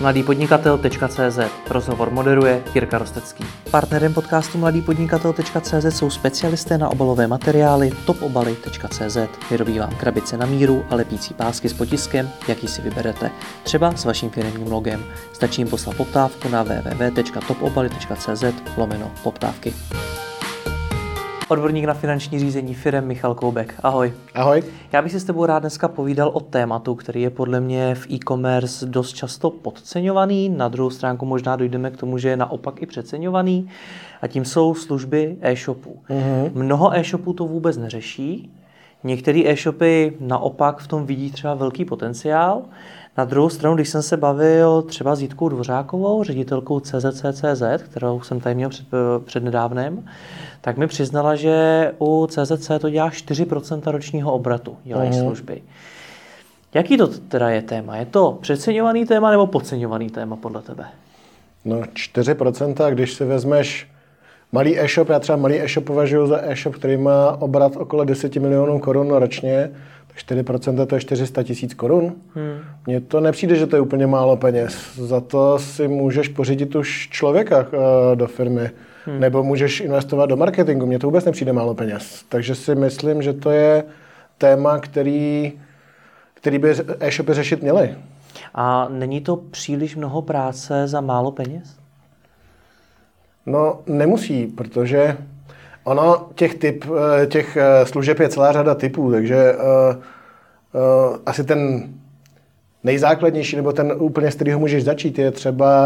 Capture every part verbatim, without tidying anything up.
Mladý podnikatel tečka cé zet. Rozhovor moderuje Jirka Rostecký. Partnerem podcastu Mladý podnikatel tečka cé zet jsou specialisté na obalové materiály top obaly tečka cé zet. Vyrobí vám krabice na míru a lepící pásky s potiskem, jaký si vyberete. Třeba s vaším firemním logem. Stačí jim poslat poptávku na www tečka topobaly tečka cé zet lomeno poptávky. Odborník na finanční řízení firem Michal Koubek. Ahoj. Ahoj. Já bych si s tebou rád dneska povídal o tématu, který je podle mě v e-commerce dost často podceňovaný, na druhou stránku možná dojdeme k tomu, že je naopak i přeceňovaný, a tím jsou služby e-shopů. Mm-hmm. Mnoho e-shopů to vůbec neřeší, některé e-shopy naopak v tom vidí třeba velký potenciál. Na druhou stranu, když jsem se bavil třeba s Jitkou Dvořákovou, ředitelkou C Z C C Z, kterou jsem tady měl před, před nedávnem, tak mi přiznala, že u C Z C to dělá čtyři procenta ročního obratu, dělají mm. služby. Jaký to teda je téma? Je to přeceňovaný téma nebo podceňovaný téma podle tebe? No čtyři procenta, když si vezmeš malý e-shop, já třeba malý e-shop považuji za e-shop, který má obrat okolo deset milionů korun ročně, čtyři procenta to je čtyři sta tisíc korun. Hmm. Mně to nepřijde, že to je úplně málo peněz. Za to si můžeš pořídit už člověka do firmy. Hmm. Nebo můžeš investovat do marketingu. Mně to vůbec nepřijde málo peněz. Takže si myslím, že to je téma, který, který by e-shopy řešit měly. A není to příliš mnoho práce za málo peněz? No, nemusí, protože... Ono, těch, typ, těch služeb je celá řada typů, takže uh, uh, asi ten nejzákladnější, nebo ten úplně, z kterého můžeš začít, je třeba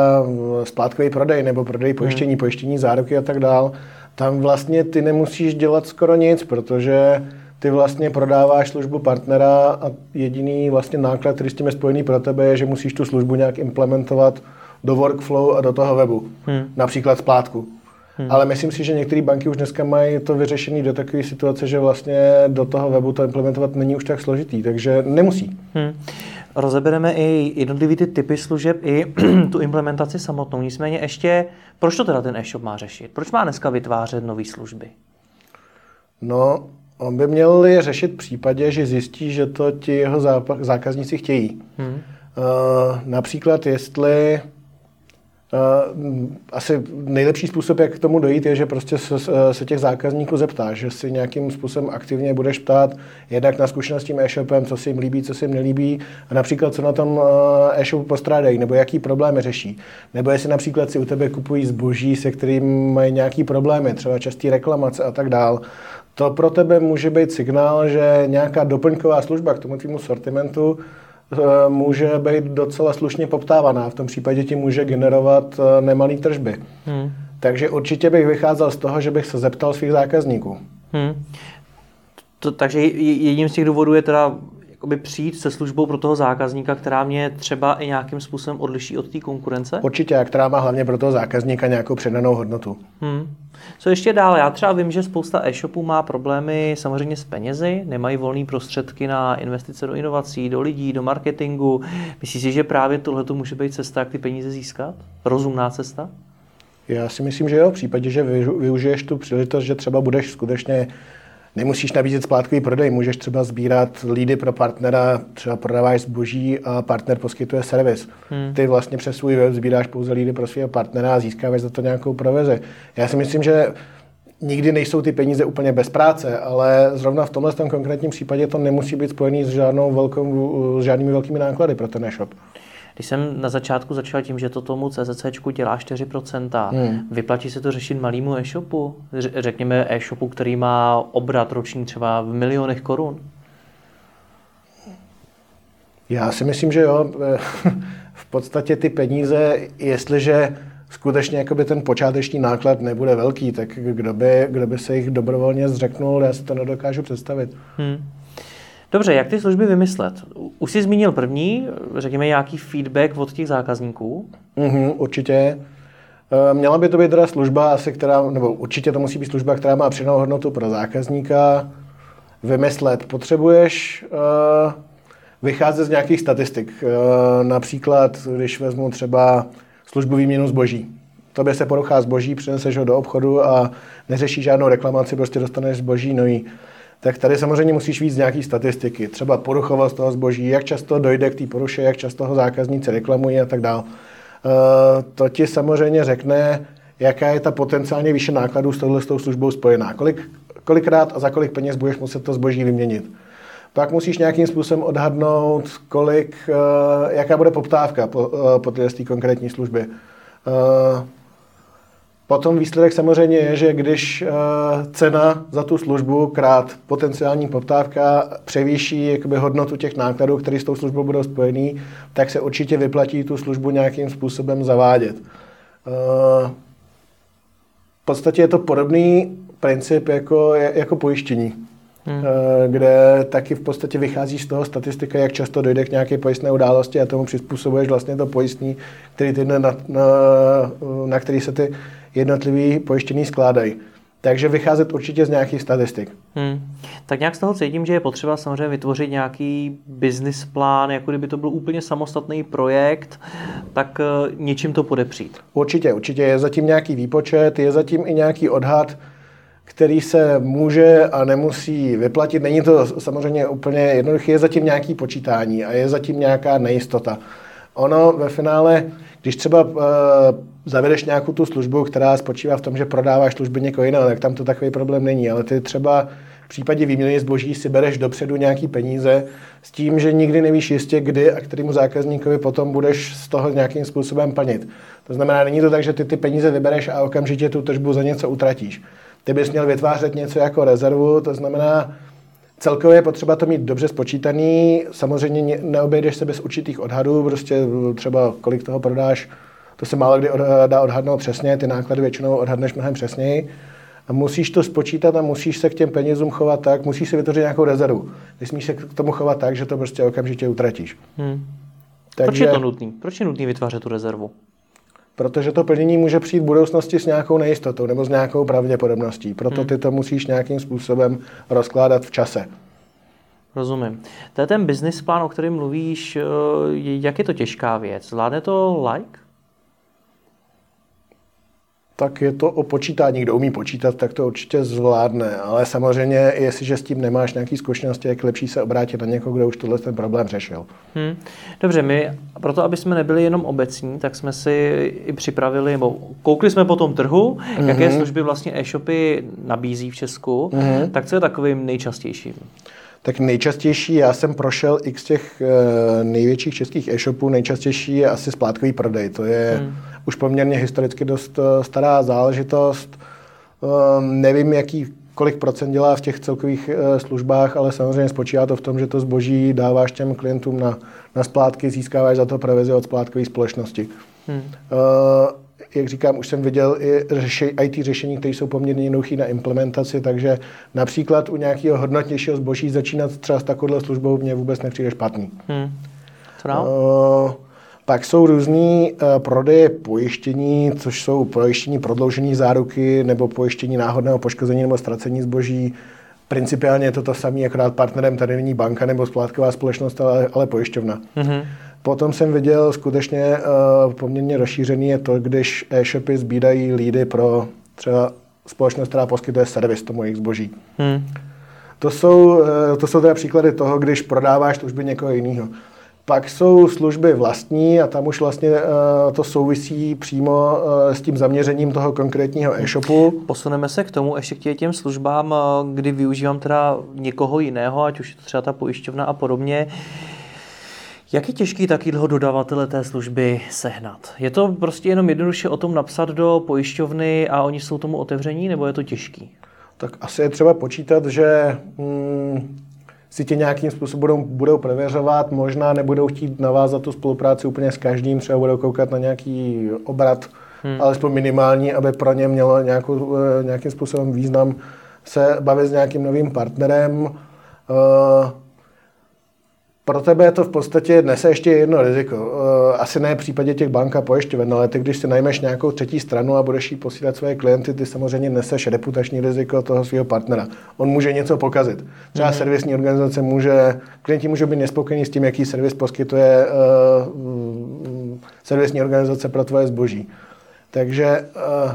splátkový prodej, nebo prodej pojištění, hmm. pojištění záruky a tak dál. Tam vlastně ty nemusíš dělat skoro nic, protože ty vlastně prodáváš službu partnera a jediný vlastně náklad, který s tím je spojený pro tebe, je, že musíš tu službu nějak implementovat do workflow a do toho webu, hmm. například splátku. Hmm. Ale myslím si, že některé banky už dneska mají to vyřešené do takové situace, že vlastně do toho webu to implementovat není už tak složitý, takže nemusí. Hmm. Rozebereme i jednotlivé ty typy služeb i tu implementaci samotnou. Nicméně ještě, proč to teda ten e-shop má řešit? Proč má dneska vytvářet nové služby? No, on by měl je řešit v případě, že zjistí, že to ti jeho zákazníci chtějí. Hmm. Uh, například jestli... Asi nejlepší způsob, jak k tomu dojít, je, že prostě se, se těch zákazníků zeptáš, že si nějakým způsobem aktivně budeš ptát jednak na zkušenost s tím e-shopem, co se jim líbí, co se jim nelíbí, a například co na tom e-shopu postrádají, nebo jaký problémy řeší. Nebo jestli například si u tebe kupují zboží, se kterým mají nějaký problémy, třeba častý reklamace a tak dál. To pro tebe může být signál, že nějaká doplňková služba k tomu tvému sortimentu může být docela slušně poptávaná. V tom případě ti může generovat nemalý tržby. Hmm. Takže určitě bych vycházel z toho, že bych se zeptal svých zákazníků. Hmm. To, takže jedním z těch důvodů je teda jakoby přijít se službou pro toho zákazníka, která mě třeba i nějakým způsobem odliší od té konkurence? Určitě, a která má hlavně pro toho zákazníka nějakou předanou hodnotu. Hmm. Co ještě dál? Já třeba vím, že spousta e-shopů má problémy samozřejmě s penězi, nemají volné prostředky na investice do inovací, do lidí, do marketingu. Myslíš si, že právě tohleto může být cesta, jak ty peníze získat? Rozumná cesta? Já si myslím, že jo, v případě, že využiješ tu příležitost, že třeba budeš skutečně nemusíš nabízet splátkový prodej, můžeš třeba sbírat lídy pro partnera, třeba prodáváš zboží a partner poskytuje servis. Hmm. Ty vlastně přes svůj web sbíráš pouze lídy pro svého partnera a získáváš za to nějakou provizi. Já si myslím, že nikdy nejsou ty peníze úplně bez práce, ale zrovna v tomhle tom konkrétním případě to nemusí být spojený s, žádnou velkou, s žádnými velkými náklady pro ten e-shop. Když jsem na začátku začal tím, že to tomu CZCčku dělá čtyři procenta, hmm. vyplatí se to řešit malému e-shopu? Řekněme e-shopu, který má obrat roční třeba v milionech korun? Já si myslím, že jo. V podstatě ty peníze, jestliže skutečně jakoby ten počáteční náklad nebude velký, tak kdo by, kdo by se jich dobrovolně zřeknul, já si to nedokážu představit. Hmm. Dobře, jak ty služby vymyslet? Už jsi zmínil první, řekněme nějaký feedback od těch zákazníků? Mm-hmm, určitě. Měla by to být teda služba, asi která, nebo určitě to musí být služba, která má přidanou hodnotu pro zákazníka. Vymyslet potřebuješ vycházet z nějakých statistik. Například, když vezmu třeba službu výměnu zboží. Tobě se poruchá zboží, přineseš ho do obchodu a neřeší žádnou reklamaci, prostě dostaneš zboží nový. tak tady samozřejmě musíš víc nějaký statistiky, třeba poruchovost toho zboží, jak často dojde k té poruše, jak často ho zákazníci reklamují a tak dále. To ti samozřejmě řekne, jaká je ta potenciálně výše nákladů s touto službou spojená. Kolik, kolikrát a za kolik peněz budeš muset to zboží vyměnit. Pak musíš nějakým způsobem odhadnout, kolik, jaká bude poptávka po, po té konkrétní službě. Potom výsledek samozřejmě je, že když cena za tu službu krát potenciální poptávka převýší jakoby hodnotu těch nákladů, které s tou službou budou spojený, tak se určitě vyplatí tu službu nějakým způsobem zavádět. V podstatě je to podobný princip jako, jako pojištění, hmm. kde taky v podstatě vychází z toho statistika, jak často dojde k nějaké pojistné události a tomu přizpůsobuješ vlastně to pojistný, který ty na, na, na který se ty jednotlivý pojištění skládají. Takže vycházet určitě z nějakých statistik. Hmm. Tak nějak z toho cítím, že je potřeba samozřejmě vytvořit nějaký business plán, jako kdyby to byl úplně samostatný projekt, tak něčím to podepřít. Určitě, určitě. Je zatím nějaký výpočet, je zatím i nějaký odhad, který se může a nemusí vyplatit. Není to samozřejmě úplně jednoduché, je zatím nějaký počítání a je zatím nějaká nejistota. Ono ve finále, když třeba e, zavedeš nějakou tu službu, která spočívá v tom, že prodáváš služby někoho jiného, tak tam to takový problém není, ale ty třeba v případě výměny zboží si bereš dopředu nějaký peníze s tím, že nikdy nevíš jistě kdy a kterému zákazníkovi potom budeš z toho nějakým způsobem plnit. To znamená, není to tak, že ty ty peníze vybereš a okamžitě tu tržbu za něco utratíš. Ty bys měl vytvářet něco jako rezervu, to znamená, celkově je potřeba to mít dobře spočítaný, samozřejmě neobejdeš se bez určitých odhadů, prostě třeba kolik toho prodáš, to se málo kdy dá odhadnout přesně, ty náklady většinou odhadneš mnohem přesněji. A musíš to spočítat a musíš se k těm penězům chovat tak, musíš si vytvořit nějakou rezervu. Nesmíš se k tomu chovat tak, že to prostě okamžitě utratíš. Hmm. Takže, proč je to nutný? Proč je nutný vytvářet tu rezervu? Protože to plnění může přijít v budoucnosti s nějakou nejistotou nebo s nějakou pravděpodobností. Proto ty to musíš nějakým způsobem rozkládat v čase. Rozumím. To je ten business plán, o kterém mluvíš, jak je to těžká věc? Zvládne to like? Tak je to o počítání. Kdo umí počítat, tak to určitě zvládne. Ale samozřejmě, jestliže s tím nemáš nějaké zkušenosti, je lepší se obrátit na někoho, kdo už tohle ten problém řešil. Hmm. Dobře, my proto, aby jsme nebyli jenom obecní, tak jsme si i připravili, nebo koukli jsme po tom trhu, mm-hmm. jaké služby vlastně e-shopy nabízí v Česku, mm-hmm. tak co je takovým nejčastějším? Tak nejčastější, já jsem prošel i z těch největších českých e-shopů, nejčastější je asi splátkový prodej. To je hmm. už poměrně historicky dost stará záležitost. Nevím, jaký, kolik procent dělá v těch celkových službách, ale samozřejmě spočívá to v tom, že to zboží dáváš těm klientům na, na splátky, získáváš za to provizi od splátkových společnosti. Hmm. Jak říkám, už jsem viděl i í té řešení, které jsou poměrně jednoduché na implementaci, takže například u nějakého hodnotnějšího zboží začínat třeba s takovou službou mě vůbec nepřijde špatný. Hmm. Co dál? Uh, pak jsou různý uh, prodeje pojištění, což jsou pojištění prodloužené záruky nebo pojištění náhodného poškození nebo ztracení zboží. Principiálně je to to samé, akorát partnerem tady není banka nebo splátková společnost, ale, ale pojišťovna. Hmm. Potom jsem viděl skutečně uh, poměrně rozšířený je to, když e-shopy sbírají leady pro třeba společnost, která poskytuje servis tomu jejich zboží. Hmm. To jsou, uh, to jsou teda příklady toho, když prodáváš služby někoho jiného. Pak jsou služby vlastní a tam už vlastně uh, to souvisí přímo uh, s tím zaměřením toho konkrétního e-shopu. Posuneme se k tomu ještě k těm službám, kdy využívám teda někoho jiného, ať už je to třeba ta pojišťovna a podobně. Jak je těžký takového dodavatele té služby sehnat? Je to prostě jenom jednoduše o tom napsat do pojišťovny a oni jsou tomu otevření, nebo je to těžký? Tak asi je třeba počítat, že hmm, si tě nějakým způsobem budou, budou prověřovat, možná nebudou chtít navázat tu spolupráci úplně s každým, třeba budou koukat na nějaký obrat, hmm. alespoň minimální, aby pro ně mělo nějakou, nějakým způsobem význam se bavit s nějakým novým partnerem. Uh, Pro tebe je to v podstatě nese ještě jedno riziko. Asi ne v případě těch bank a pojišťoven, ale ty, když si najmeš nějakou třetí stranu a budeš jí posílat své klienty, ty samozřejmě neseš reputační riziko toho svého partnera. On může něco pokazit. Třeba mm-hmm. servisní organizace může, klienti můžou být nespokojení s tím, jaký servis poskytuje uh, servisní organizace pro tvoje zboží. Takže uh,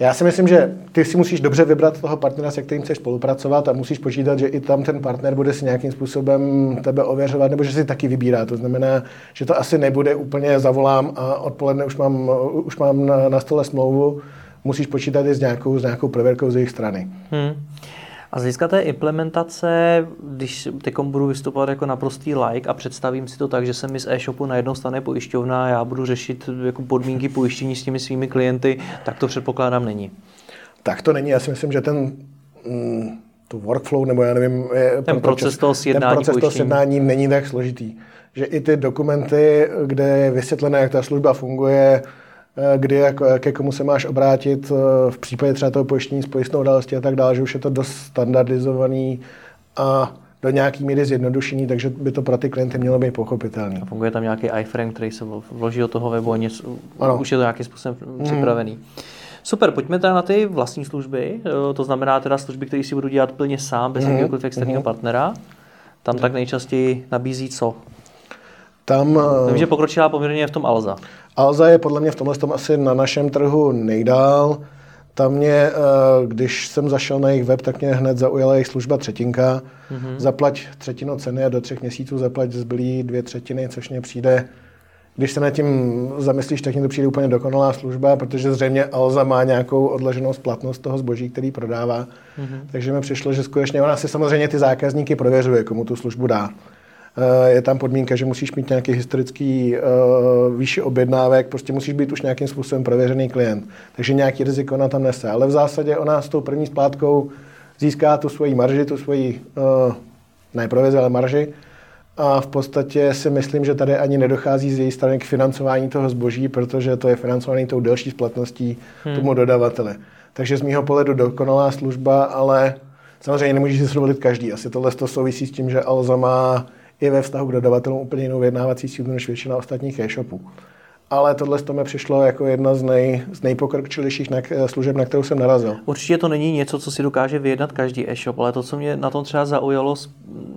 Já si myslím, že ty si musíš dobře vybrat toho partnera, se kterým chceš spolupracovat, a musíš počítat, že i tam ten partner bude si nějakým způsobem tebe ověřovat, nebo že si taky vybírá. To znamená, že to asi nebude úplně zavolám a odpoledne už mám, už mám na, na stole smlouvu. Musíš počítat i s nějakou, s nějakou prověrkou z jejich strany. Hmm. A z hlediska té implementace, když teď budu vystupovat jako naprostý like a představím si to tak, že se mi z e-shopu najednou stane pojišťovna a já budu řešit jako podmínky pojištění s těmi svými klienty, tak to předpokládám není. Tak to není. Já si myslím, že ten mm, to workflow, nebo já nevím, je, ten proces toho sjednání není tak složitý. Že i ty dokumenty, kde je vysvětlené, jak ta služba funguje, kdy jako, ke komu se máš obrátit v případě třeba toho pojištění s pojistnou událostí a tak dále, že už je to dost standardizovaný a do nějaký míry zjednodušený, takže by to pro ty klienty mělo být pochopitelné. A funguje tam nějaký iframe, který se vloží do toho webu a něco, už je to nějakým způsobem připravený. Hmm. Super, pojďme teda na ty vlastní služby, to znamená teda služby, které si budu dělat plně sám, bez hmm. jakéhokoliv externího hmm. partnera. Tam hmm. tak nejčastěji nabízí co? Tam... Vím, že pokročila poměrně v tom Alza. Alza je podle mě v tomhle tom asi na našem trhu nejdál. Tam mě, když jsem zašel na jejich web, tak mě hned zaujala jejich služba třetinka. Mm-hmm. Zaplať třetinu ceny a do třech měsíců zaplať zbylý dvě třetiny, což mě přijde, když se nad tím zamyslíš, tak mě to přijde úplně dokonalá služba, protože zřejmě Alza má nějakou odloženou splatnost toho zboží, který prodává. Mm-hmm. Takže mi přišlo, že skutečně ona si samozřejmě ty zákazníky prověřuje, komu tu službu dá. Je tam podmínka, že musíš mít nějaký historický uh, výši objednávek, prostě musíš být už nějakým způsobem prověřený klient. Takže nějaký riziko ona tam nese. Ale v zásadě ona s tou první splátkou získá tu svoji marži, tu svoji, uh, ne provizi, ale marži. A v podstatě si myslím, že tady ani nedochází z její strany k financování toho zboží, protože to je financované tou delší splatností hmm. tomu dodavatele. Takže z mýho pohledu dokonalá služba, ale samozřejmě nemůžeš si dovolit každý. Asi tohle to souvisí s tím, že Alza má i ve vztahu k dodavatelům úplně jinou vyjednávací sílu než většina ostatních e-shopů. Ale tohle to mi přišlo jako jedna z, nej, z nejpokročilejších služeb, na kterou jsem narazil. Určitě to není něco, co si dokáže vyjednat každý e-shop, ale to, co mě na tom třeba zaujalo,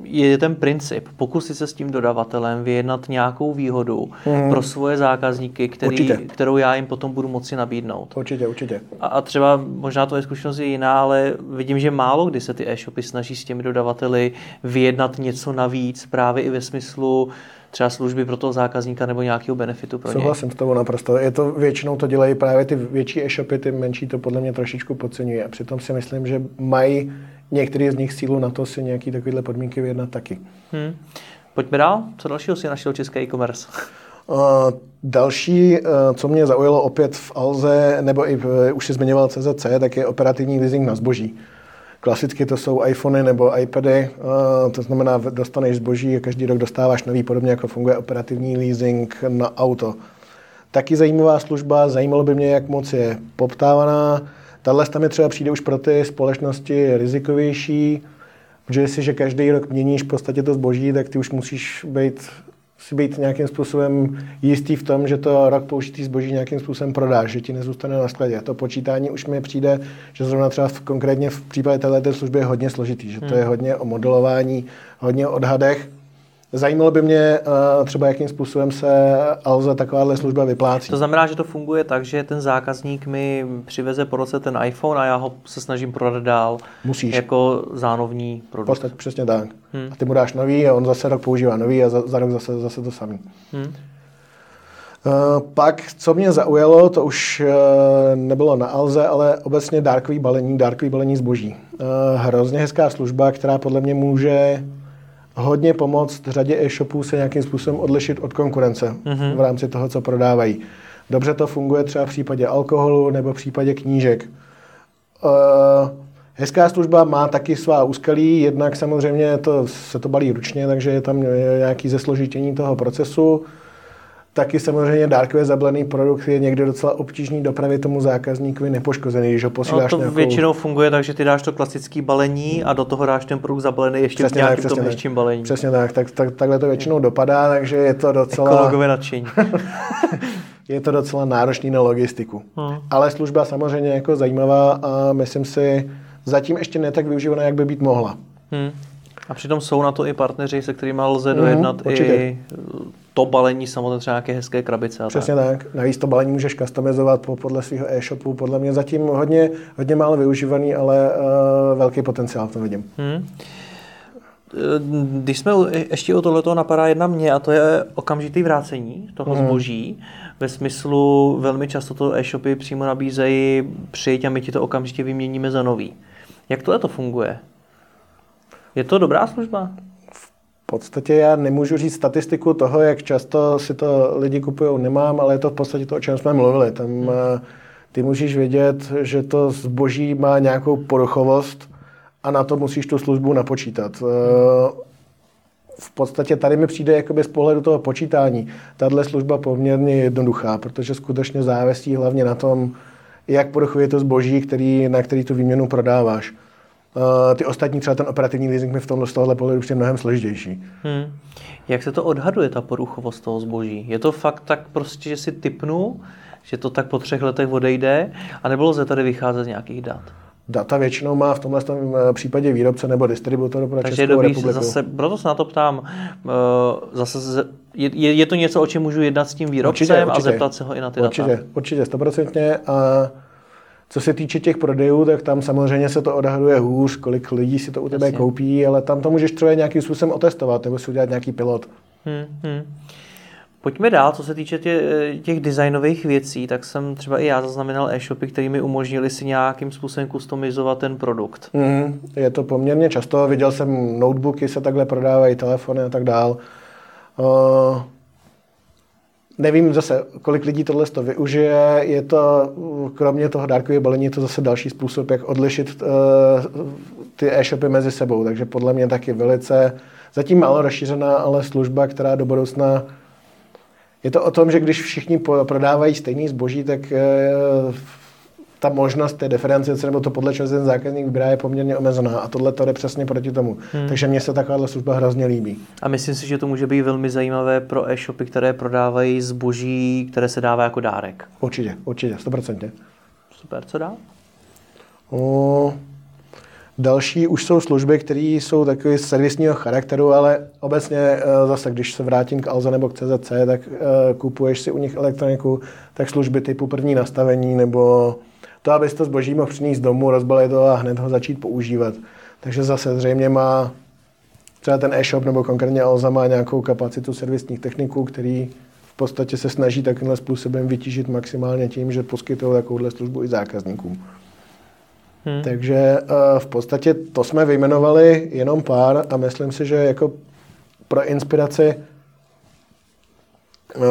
je ten princip. Pokusit se s tím dodavatelem vyjednat nějakou výhodu hmm. pro svoje zákazníky, který, kterou já jim potom budu moci nabídnout. Určitě, určitě. A, a třeba možná to je zkušenost jiná, ale vidím, že málo kdy se ty e-shopy snaží s těmi dodavateli vyjednat něco navíc, právě i ve smyslu třeba služby pro toho zákazníka nebo nějakého benefitu pro něj. Souhlasím s tebou naprosto. Je to, většinou to dělají právě ty větší e-shopy, ty menší to podle mě trošičku podceňuje. A přitom si myslím, že mají některý z nich sílu na to si nějaké takovéhle podmínky vyjednat taky. Hmm. Pojďme dál. Co dalšího si našel české e-commerce? Uh, další, uh, co mě zaujalo opět v Alze, nebo i uh, už si zmiňoval C Z C, tak je operativní leasing na zboží. Klasicky to jsou iPhony nebo iPady, to znamená dostaneš zboží a každý rok dostáváš nový, podobně jako funguje operativní leasing na auto. Taky zajímavá služba, zajímalo by mě, jak moc je poptávaná. Tahle tam je třeba přijde už pro ty společnosti rizikovější, protože jestliže každý rok měníš v podstatě to zboží, tak ty už musíš být, si být nějakým způsobem jistý v tom, že to rok použitý zboží nějakým způsobem prodáš, že ti nezůstane na skladě. To počítání už mi přijde, že zrovna třeba v, konkrétně v případě této služby je hodně složitý, že to je hodně o modelování, hodně o odhadech. Zajímalo by mě třeba, jakým způsobem se Alza takováhle služba vyplácí. To znamená, že to funguje tak, že ten zákazník mi přiveze po roce ten iPhone a já ho se snažím prodat dál. Musíš. Jako zánovní produkt. Postat, přesně tak. Hmm. A ty mu dáš nový a on zase rok používá nový a za, za rok zase, zase to samý. Hmm. Pak, co mě zaujalo, to už nebylo na Alze, ale obecně dárkový balení, dárkový balení zboží. Hrozně hezká služba, která podle mě může hodně pomoct řadě e-shopů se nějakým způsobem odlišit od konkurence mm-hmm. v rámci toho, co prodávají. Dobře to funguje třeba v případě alkoholu nebo v případě knížek. Uh, hezká služba má taky svá úskalí, jednak samozřejmě to, se to balí ručně, takže je tam nějaké zesložitění toho procesu. Taky samozřejmě dárkově zabalený produkt je někde docela obtížný dopravit tomu zákazníkovi nepoškozený, když ho posíláš no to nějakou... Většinou funguje tak, že ty dáš to klasické balení a do toho dáš ten produkt zabalený ještě přesně v nějakým tak, tom hezčím balení. Přesně tak, tak, tak, takhle to většinou dopadá, takže je to docela... Ekologové nadšení. Je to docela náročný na logistiku. Hmm. Ale služba samozřejmě jako zajímavá a myslím si, zatím ještě ne tak využívaná, jak by být mohla. Hmm. A přitom jsou na to i partneři, se kterými lze dojednat mm, i to balení samotné, třeba nějaké hezké krabice. A přesně tak. tak. Navíc to balení můžeš customizovat podle svého e-shopu. Podle mě zatím hodně, hodně málo využívaný, ale uh, velký potenciál v tom vidím. Hmm. Když jsme ještě o tohleto, napadá jedna mě, a to je okamžitý vrácení toho hmm. zboží. Ve smyslu, velmi často to e-shopy přímo nabízejí, přijď a my ti to okamžitě vyměníme za nový. Jak tohleto funguje? Je to dobrá služba? V podstatě já nemůžu říct statistiku toho, jak často si to lidi kupují, nemám, ale je to v podstatě to, o čem jsme mluvili. Tam ty můžeš vědět, že to zboží má nějakou poruchovost a na to musíš tu službu napočítat. V podstatě tady mi přijde jakoby z pohledu toho počítání tahle služba poměrně jednoduchá, protože skutečně závisí hlavně na tom, jak poruchuje to zboží, který, na který tu výměnu prodáváš. Ty ostatní, třeba ten operativní leasing, mi v tom dostal pohledu už je mnohem složitější. Hmm. Jak se to odhaduje, ta poruchovost toho zboží? Je to fakt tak prostě, že si tipnu, že to tak po třech letech odejde, a nebo lze tady vycházet z nějakých dat? Data většinou má v tomhle případě výrobce nebo distributor pro Českou dobrý, republiku. Zase, proto se na to ptám, zase je, je to něco, o čem můžu jednat s tím výrobcem určitě, určitě. A zeptat se ho i na ty určitě, data? Určitě, stoprocentně. A co se týče těch prodejů, tak tam samozřejmě se to odhaduje hůř, kolik lidí si to u tebe Jasně. koupí, ale tam to můžeš třeba nějakým způsobem otestovat nebo si udělat nějaký pilot. Hmm, hmm. Pojďme dál, co se týče tě, těch designových věcí, tak jsem třeba i já zaznamenal e-shopy, které mi umožnili si nějakým způsobem customizovat ten produkt. Hmm, je to poměrně často, viděl jsem notebooky se takhle prodávají, telefony a tak dál. Uh... Nevím zase, kolik lidí tohle to využije, je to, kromě toho dárkového balení, je to zase další způsob, jak odlišit uh, ty e-shopy mezi sebou, takže podle mě taky velice, zatím málo rozšířená, ale služba, která do budoucna, je to o tom, že když všichni prodávají stejný zboží, tak uh, ta možnost té diferenciace, nebo to podle čeho ten zákazník vybírá, je poměrně omezená. A tohle to jde přesně proti tomu. Hmm. Takže mně se takováhle služba hrozně líbí. A myslím si, že to může být velmi zajímavé pro e-shopy, které prodávají zboží, které se dává jako dárek. Určitě, určitě, sto procent. Super, co dál? O, další už jsou služby, které jsou takový servisního charakteru, ale obecně zase, když se vrátím k Alze nebo k C Z C, tak kupuješ si u nich elektroniku, tak služby typu první nastavení nebo to, abys to zboží mohl přinést domů, rozbalit to a hned ho začít používat. Takže zase zřejmě má třeba ten e-shop nebo konkrétně Alza má nějakou kapacitu servisních techniků, který v podstatě se snaží takovýmhle způsobem vytížit maximálně tím, že poskytují takovouhle službu i zákazníkům. Hmm. Takže v podstatě to jsme vyjmenovali jenom pár a myslím si, že jako pro inspiraci uh,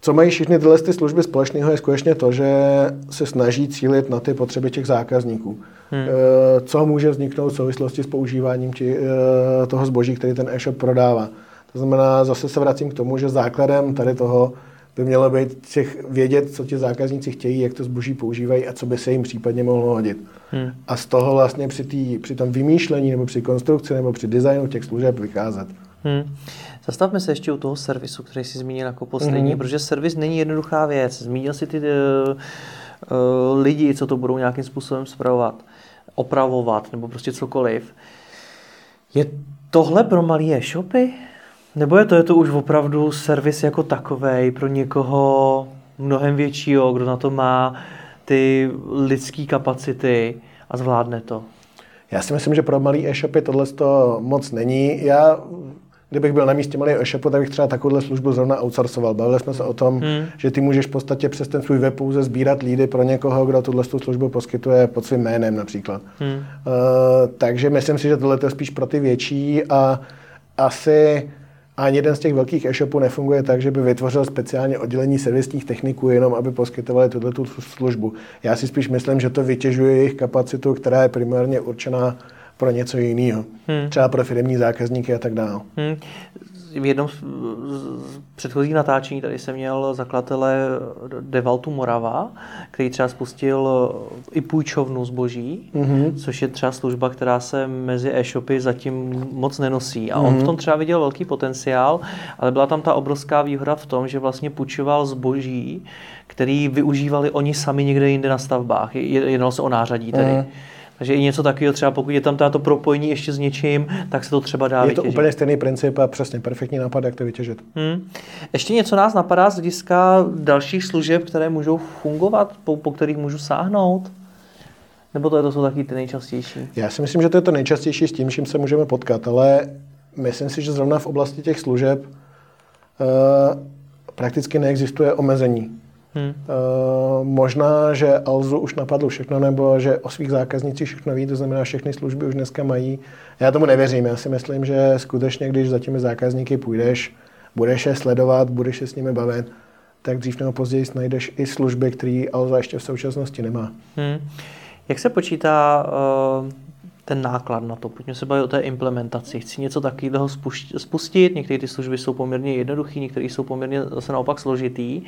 co mají všichni tyhle ty služby společného, je skutečně to, že se snaží cílit na ty potřeby těch zákazníků. Hmm. Co může vzniknout v souvislosti s používáním tí, toho zboží, který ten e-shop prodává. To znamená, zase se vracím k tomu, že základem tady toho by mělo být těch vědět, co ti zákazníci chtějí, jak to zboží používají a co by se jim případně mohlo hodit. Hmm. A z toho vlastně při, tý, při tom vymýšlení nebo při konstrukci nebo při designu těch služeb vycházet. Hmm. Zastavme se ještě u toho servisu, který jsi zmínil jako poslední, mm-hmm. protože servis není jednoduchá věc. Zmínil jsi ty uh, uh, lidi, co to budou nějakým způsobem spravovat, opravovat nebo prostě cokoliv. Je tohle pro malé e-shopy? Nebo je to, je to už opravdu servis jako takovej pro někoho mnohem většího, kdo na to má ty lidské kapacity a zvládne to? Já si myslím, že pro malé e-shopy tohle to moc není. Já, kdybych byl na místě malého e-shopu, tak bych třeba takovouhle službu zrovna outsourcoval. Bavili jsme se o tom, hmm. že ty můžeš v podstatě přes ten svůj web pouze sbírat lídy pro někoho, kdo tuhle službu poskytuje pod svým jménem například. Hmm. Uh, takže myslím si, že tohle je spíš pro ty větší a asi ani jeden z těch velkých e-shopů nefunguje tak, že by vytvořil speciálně oddělení servisních techniků, jenom aby poskytovali tuto službu. Já si spíš myslím, že to vytěžuje jejich kapacitu, která je primárně určená pro něco jiného. Hmm. Třeba pro firemní zákazníky a tak dále. Hmm. V jednom z předchozích natáčení tady jsem měl zakladatele Devaltu Morava, který třeba spustil i půjčovnu zboží, mm-hmm. což je třeba služba, která se mezi e-shopy zatím moc nenosí. A on mm-hmm. v tom třeba viděl velký potenciál, ale byla tam ta obrovská výhoda v tom, že vlastně půjčoval zboží, který využívali oni sami někde jinde na stavbách. Jednalo se o nářadí tedy. Mm-hmm. Takže i něco takového, třeba pokud je tam to propojení ještě s něčím, tak se to třeba dá vytěžit. Je to úplně stejný princip a přesně perfektní nápad, jak to vytěžit. Hmm. Ještě něco nás napadá z hlediska dalších služeb, které můžou fungovat, po, po kterých můžu sáhnout? Nebo to, to jsou taky ty nejčastější? Já si myslím, že to je to nejčastější s tím, čím se můžeme potkat, ale myslím si, že zrovna v oblasti těch služeb uh, prakticky neexistuje omezení. Hmm. Uh, možná, že Alzu už napadlo všechno, nebo že o svých zákaznicích všechno ví, to znamená, všechny služby už dneska mají. Já tomu nevěřím, já si myslím, že skutečně, když za těmi zákazníky půjdeš, budeš je sledovat, budeš se s nimi bavit, tak dřív nebo později najdeš i služby, které Alza ještě v současnosti nemá. Hmm. Jak se počítá uh, ten náklad na to? Pojďme se bavit o té implementaci. Chci něco takového spustit, některé ty služby jsou poměrně jednoduché, některé jsou poměrně zase naopak složitý.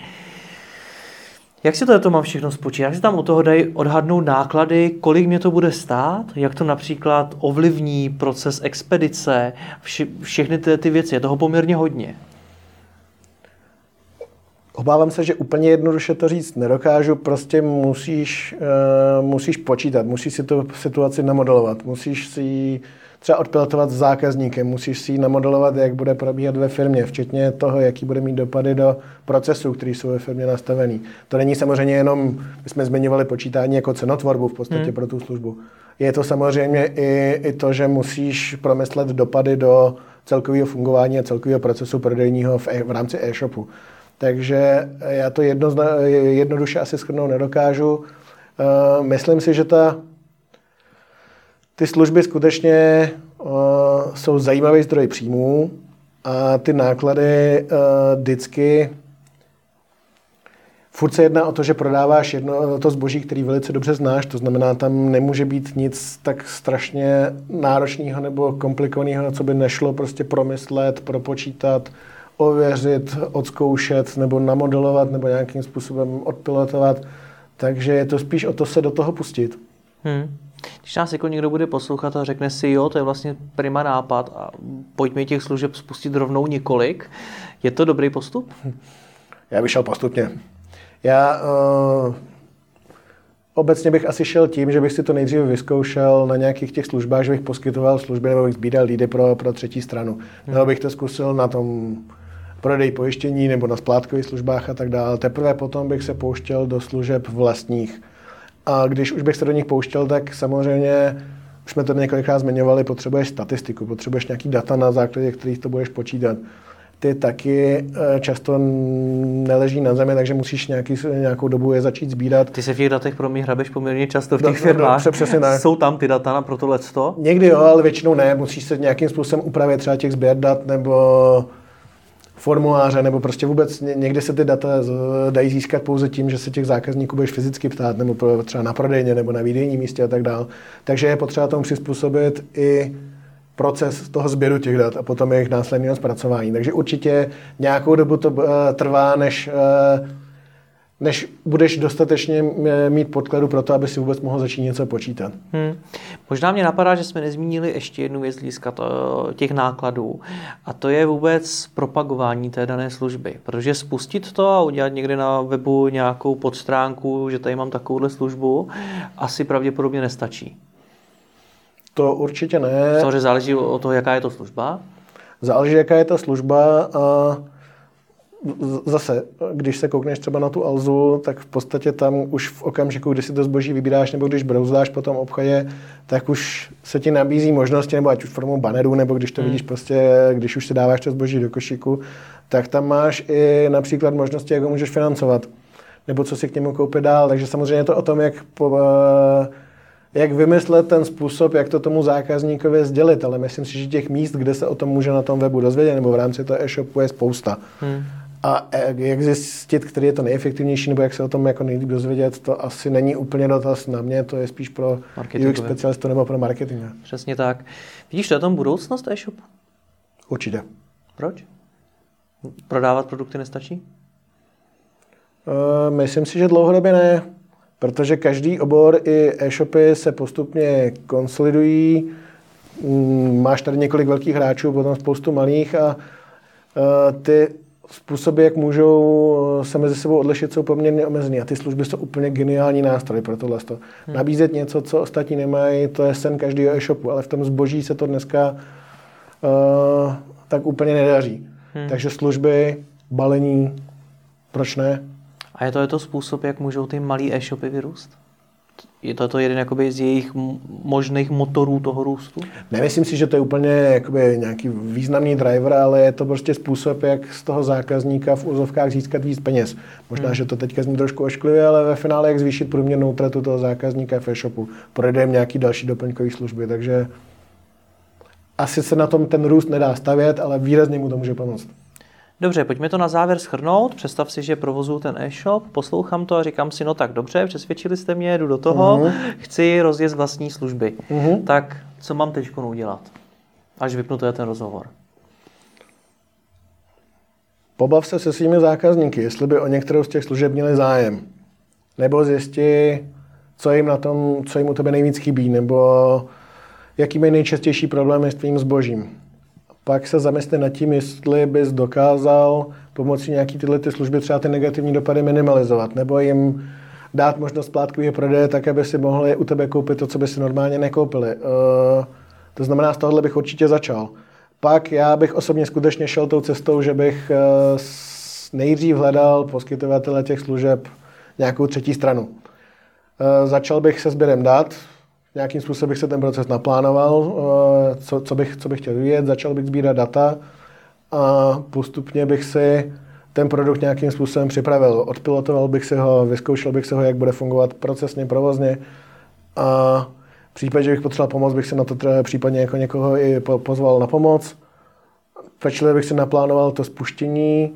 Jak si to mám všechno spočítat? Jak si tam od toho dají odhadnout náklady, kolik mě to bude stát? Jak to například ovlivní proces expedice? Vše, všechny ty, ty věci, je toho poměrně hodně. Obávám se, že úplně jednoduše to říct nedokážu, prostě musíš, uh, musíš počítat, musíš si tu situaci namodelovat, musíš si ji třeba odpilotovat s zákazníkem, musíš si ji namodelovat, jak bude probíhat ve firmě, včetně toho, jaký bude mít dopady do procesů, který jsou ve firmě nastavený. To není samozřejmě jenom, my jsme zmiňovali počítání jako cenotvorbu v podstatě hmm. pro tu službu. Je to samozřejmě i, i to, že musíš promyslet dopady do celkového fungování a celkového procesu prodejního v, e, v rámci e-shopu. Takže já to jedno, jednoduše asi shrnout nedokážu. Myslím si, že ta, ty služby skutečně jsou zajímavý zdroj příjmů a ty náklady vždycky... Furt se jedná o to, že prodáváš jedno to zboží, který velice dobře znáš, to znamená, tam nemůže být nic tak strašně náročného nebo komplikovaného, co by nešlo prostě promyslet, propočítat, ověřit, odzkoušet nebo namodelovat nebo nějakým způsobem odpilotovat. Takže je to spíš o to se do toho pustit. Hmm. Když nás jako někdo bude poslouchat a řekne si, jo, to je vlastně prima nápad a pojďme těch služeb spustit rovnou několik, je to dobrý postup? Já bych šel postupně. Já uh, obecně bych asi šel tím, že bych si to nejdříve vyzkoušel na nějakých těch službách, že bych poskytoval služby nebo bych sbíral lídy pro, pro třetí stranu. Hmm. Nebo bych to zkusil na tom prodej pojištění nebo na splátkových službách a tak dále. Teprve potom bych se pouštěl do služeb vlastních. A když už bych se do nich pouštěl, tak samozřejmě, už jsme to několikrát zmiňovali, potřebuješ statistiku, potřebuješ nějaký data, na základě kterých to budeš počítat. Ty taky často neleží na zemi, takže musíš nějaký, nějakou dobu je začít sbírat. Ty se v těch datech pro mě hrabeš poměrně často v těch firmách. Jsou tam ty data na pro tohleto? Někdy jo, ale většinou ne. Musíš se nějakým způsobem upravit třeba těch sběr dat nebo formuláře, nebo prostě vůbec někdy se ty data dají získat pouze tím, že se těch zákazníků budeš fyzicky ptát, nebo třeba na prodejně, nebo na výdejním místě a tak dále. Takže je potřeba tomu přizpůsobit i proces toho sběru těch dat a potom jejich následného zpracování. Takže určitě nějakou dobu to trvá, než, než budeš dostatečně mít podkladu pro to, aby si vůbec mohl začít něco počítat. Hmm. Možná mě napadá, že jsme nezmínili ještě jednu věc hlediska těch nákladů a to je vůbec propagování té dané služby. Protože spustit to a udělat někde na webu nějakou podstránku, že tady mám takovouhle službu, asi pravděpodobně nestačí. To určitě ne. Samozřejmě záleží od toho, jaká je to služba? Záleží, jaká je ta služba a zase, když se koukneš třeba na tu Alzu, tak v podstatě tam už v okamžiku, kdy si to zboží vybíráš nebo když brouzdáš po tom obchodě, tak už se ti nabízí možnosti, nebo ať už formou banerů, nebo když to hmm. vidíš prostě, když už si dáváš to zboží do košíku, tak tam máš i například možnosti, jak ho můžeš financovat, nebo co si k němu koupit dál. Takže samozřejmě je to o tom, jak po, jak vymyslet ten způsob, jak to tomu zákazníkovi sdělit, ale myslím si, že těch míst, kde se o tom může na tom webu dozvědět, nebo v rámci toho e-shopu je spousta. Hmm. A jak zjistit, který je to nejefektivnější, nebo jak se o tom jako nejlíp dozvědět, to asi není úplně dotaz na mě, to je spíš pro U X specialistu nebo pro marketing. Přesně tak. Vidíš to je tam budoucnost e-shopu? Určitě. Proč? Prodávat produkty nestačí? Uh, myslím si, že dlouhodobě ne. Protože každý obor i e-shopy se postupně konsolidují. Máš tady několik velkých hráčů, potom spoustu malých a ty způsoby, jak můžou se mezi sebou odlišit, jsou poměrně omezený. A ty služby jsou úplně geniální nástroj pro tohle. Hmm. Nabízet něco, co ostatní nemají, to je sen každého e-shopu, ale v tom zboží se to dneska uh, tak úplně nedaří. Hmm. Takže služby, balení, proč ne? A je to, je to způsob, jak můžou ty malý e-shopy vyrůst? Je to, to jeden jakoby, z jejich možných motorů toho růstu? Nemyslím si, že to je úplně jakoby, nějaký významný driver, ale je to prostě způsob, jak z toho zákazníka v úzovkách získat víc peněz. Možná, hmm. že to teďka zní trošku ošklivě, ale ve finále jak zvýšit průměrnou tratu toho zákazníka v e-shopu. Projedeme nějaký další doplňkový služby, takže asi se na tom ten růst nedá stavět, ale výrazně mu to může pomoct. Dobře, pojďme to na závěr shrnout. Představ si, že provozuju ten e-shop, poslouchám to a říkám si, no tak dobře, přesvědčili jste mě, jdu do toho, uh-huh. chci rozjet vlastní služby. Uh-huh. Tak co mám teď udělat, až vypnu to ten rozhovor? Pobav se se svými zákazníky, jestli by o některou z těch služeb měli zájem. Nebo zjisti, co jim na tom, co jim u tebe nejvíc chybí, nebo jaký mají nejčastější problémy s tvým zbožím. Pak se zamysli nad tím, jestli bys dokázal pomocí nějaký tyhle ty služby třeba ty negativní dopady minimalizovat, nebo jim dát možnost splátkového prodeje tak, aby si mohli u tebe koupit to, co by si normálně nekoupili. Uh, to znamená, z tohohle bych určitě začal. Pak já bych osobně skutečně šel tou cestou, že bych uh, nejdřív hledal poskytovatele těch služeb nějakou třetí stranu. Uh, začal bych se sběrem dat, nějakým způsobem bych se ten proces naplánoval, co, co, bych, co bych chtěl vyjet, začal bych sbírat data a postupně bych si ten produkt nějakým způsobem připravil. Odpilotoval bych si ho, vyzkoušel bych si ho, jak bude fungovat procesně, provozně a v případě, že bych potřeboval pomoc, bych si na to třeba případně jako někoho i pozval na pomoc. Večer bych si naplánoval to spuštění,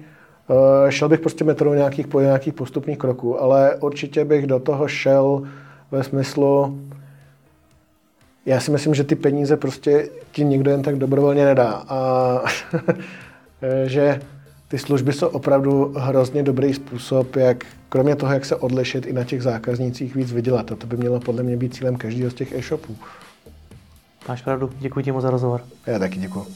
šel bych prostě metodou nějakých, nějakých postupných kroků, ale určitě bych do toho šel ve smyslu, já si myslím, že ty peníze prostě ti nikdo jen tak dobrovolně nedá a že ty služby jsou opravdu hrozně dobrý způsob, jak kromě toho, jak se odlišit, i na těch zákaznících víc vydělat. A to by mělo podle mě být cílem každého z těch e-shopů. Máš pravdu, děkuji ti moc za rozhovor. Já taky děkuji.